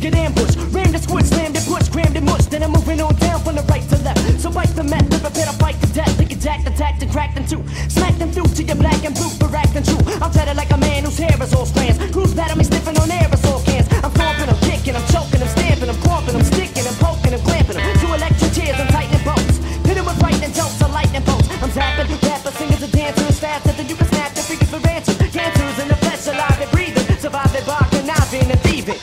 get ambushed. Rammed and squished, slammed and pushed, crammed and mushed. Then I'm moving on down from the right to left. So bite the map, live a bit of bite to death. Lick it, jacked, attacked and cracked in two. Smack them through to your black and blue for acting true. I'm tatted like a man whose hair is all strands. Crews battle me sniffing on aerosol cans. I'm thumping, I'm kicking, I'm choking, I'm stamping, I'm clomping, I'm sticking, I'm poking, I'm clamping them. Two electric chairs, I'm tightening bolts. Hit them with lightning jolts, I'm lightning bolts. I'm zapping, rappers, singers and dancers faster than you can snap the figures for answers. Cancers in the flesh, alive and breathing. Surviving by conniving and thieving.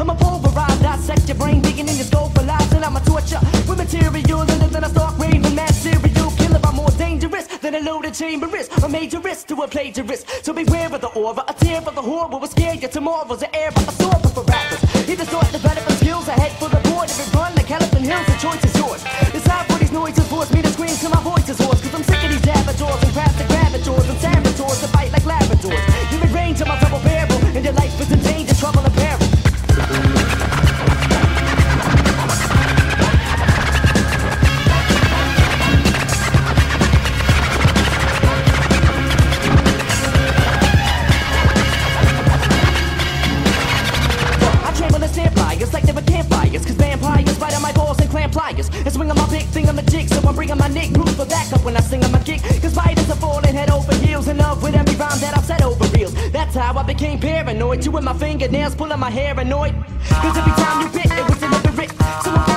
I'ma pulverize, dissect your brain, digging in your skull for lies, and I'ma torture with material, and then I start raving mad serial killer. I'm more dangerous than a loaded chamber is, a major risk to a plagiarist. So beware of the aura, a tear for the horror will scare you. Tomorrow's an air, but a sword for rappers. Either start developing skills, ahead for the board. If it run like Elephant Hills, the choice is yours. It's hard for these noises, force me to scream till my voice is hoarse, cause I'm sick of these avatars and crafted gravitors and saboteurs to fight like labradors. You're in range of my double barrel, and your life is in danger, trouble and peril. It's like they were campfires, cause vampires bite on my balls and clamp pliers. And swing on my big thing on the jig, so I'm bringing my Nick Bruce for backup when I sing on my gig. Cause fighters are falling head over heels in love with every rhyme that I've said over reels. That's how I became paranoid, chewing my fingernails, pulling my hair annoyed. Cause every time you bit, it was deliberate. So I'm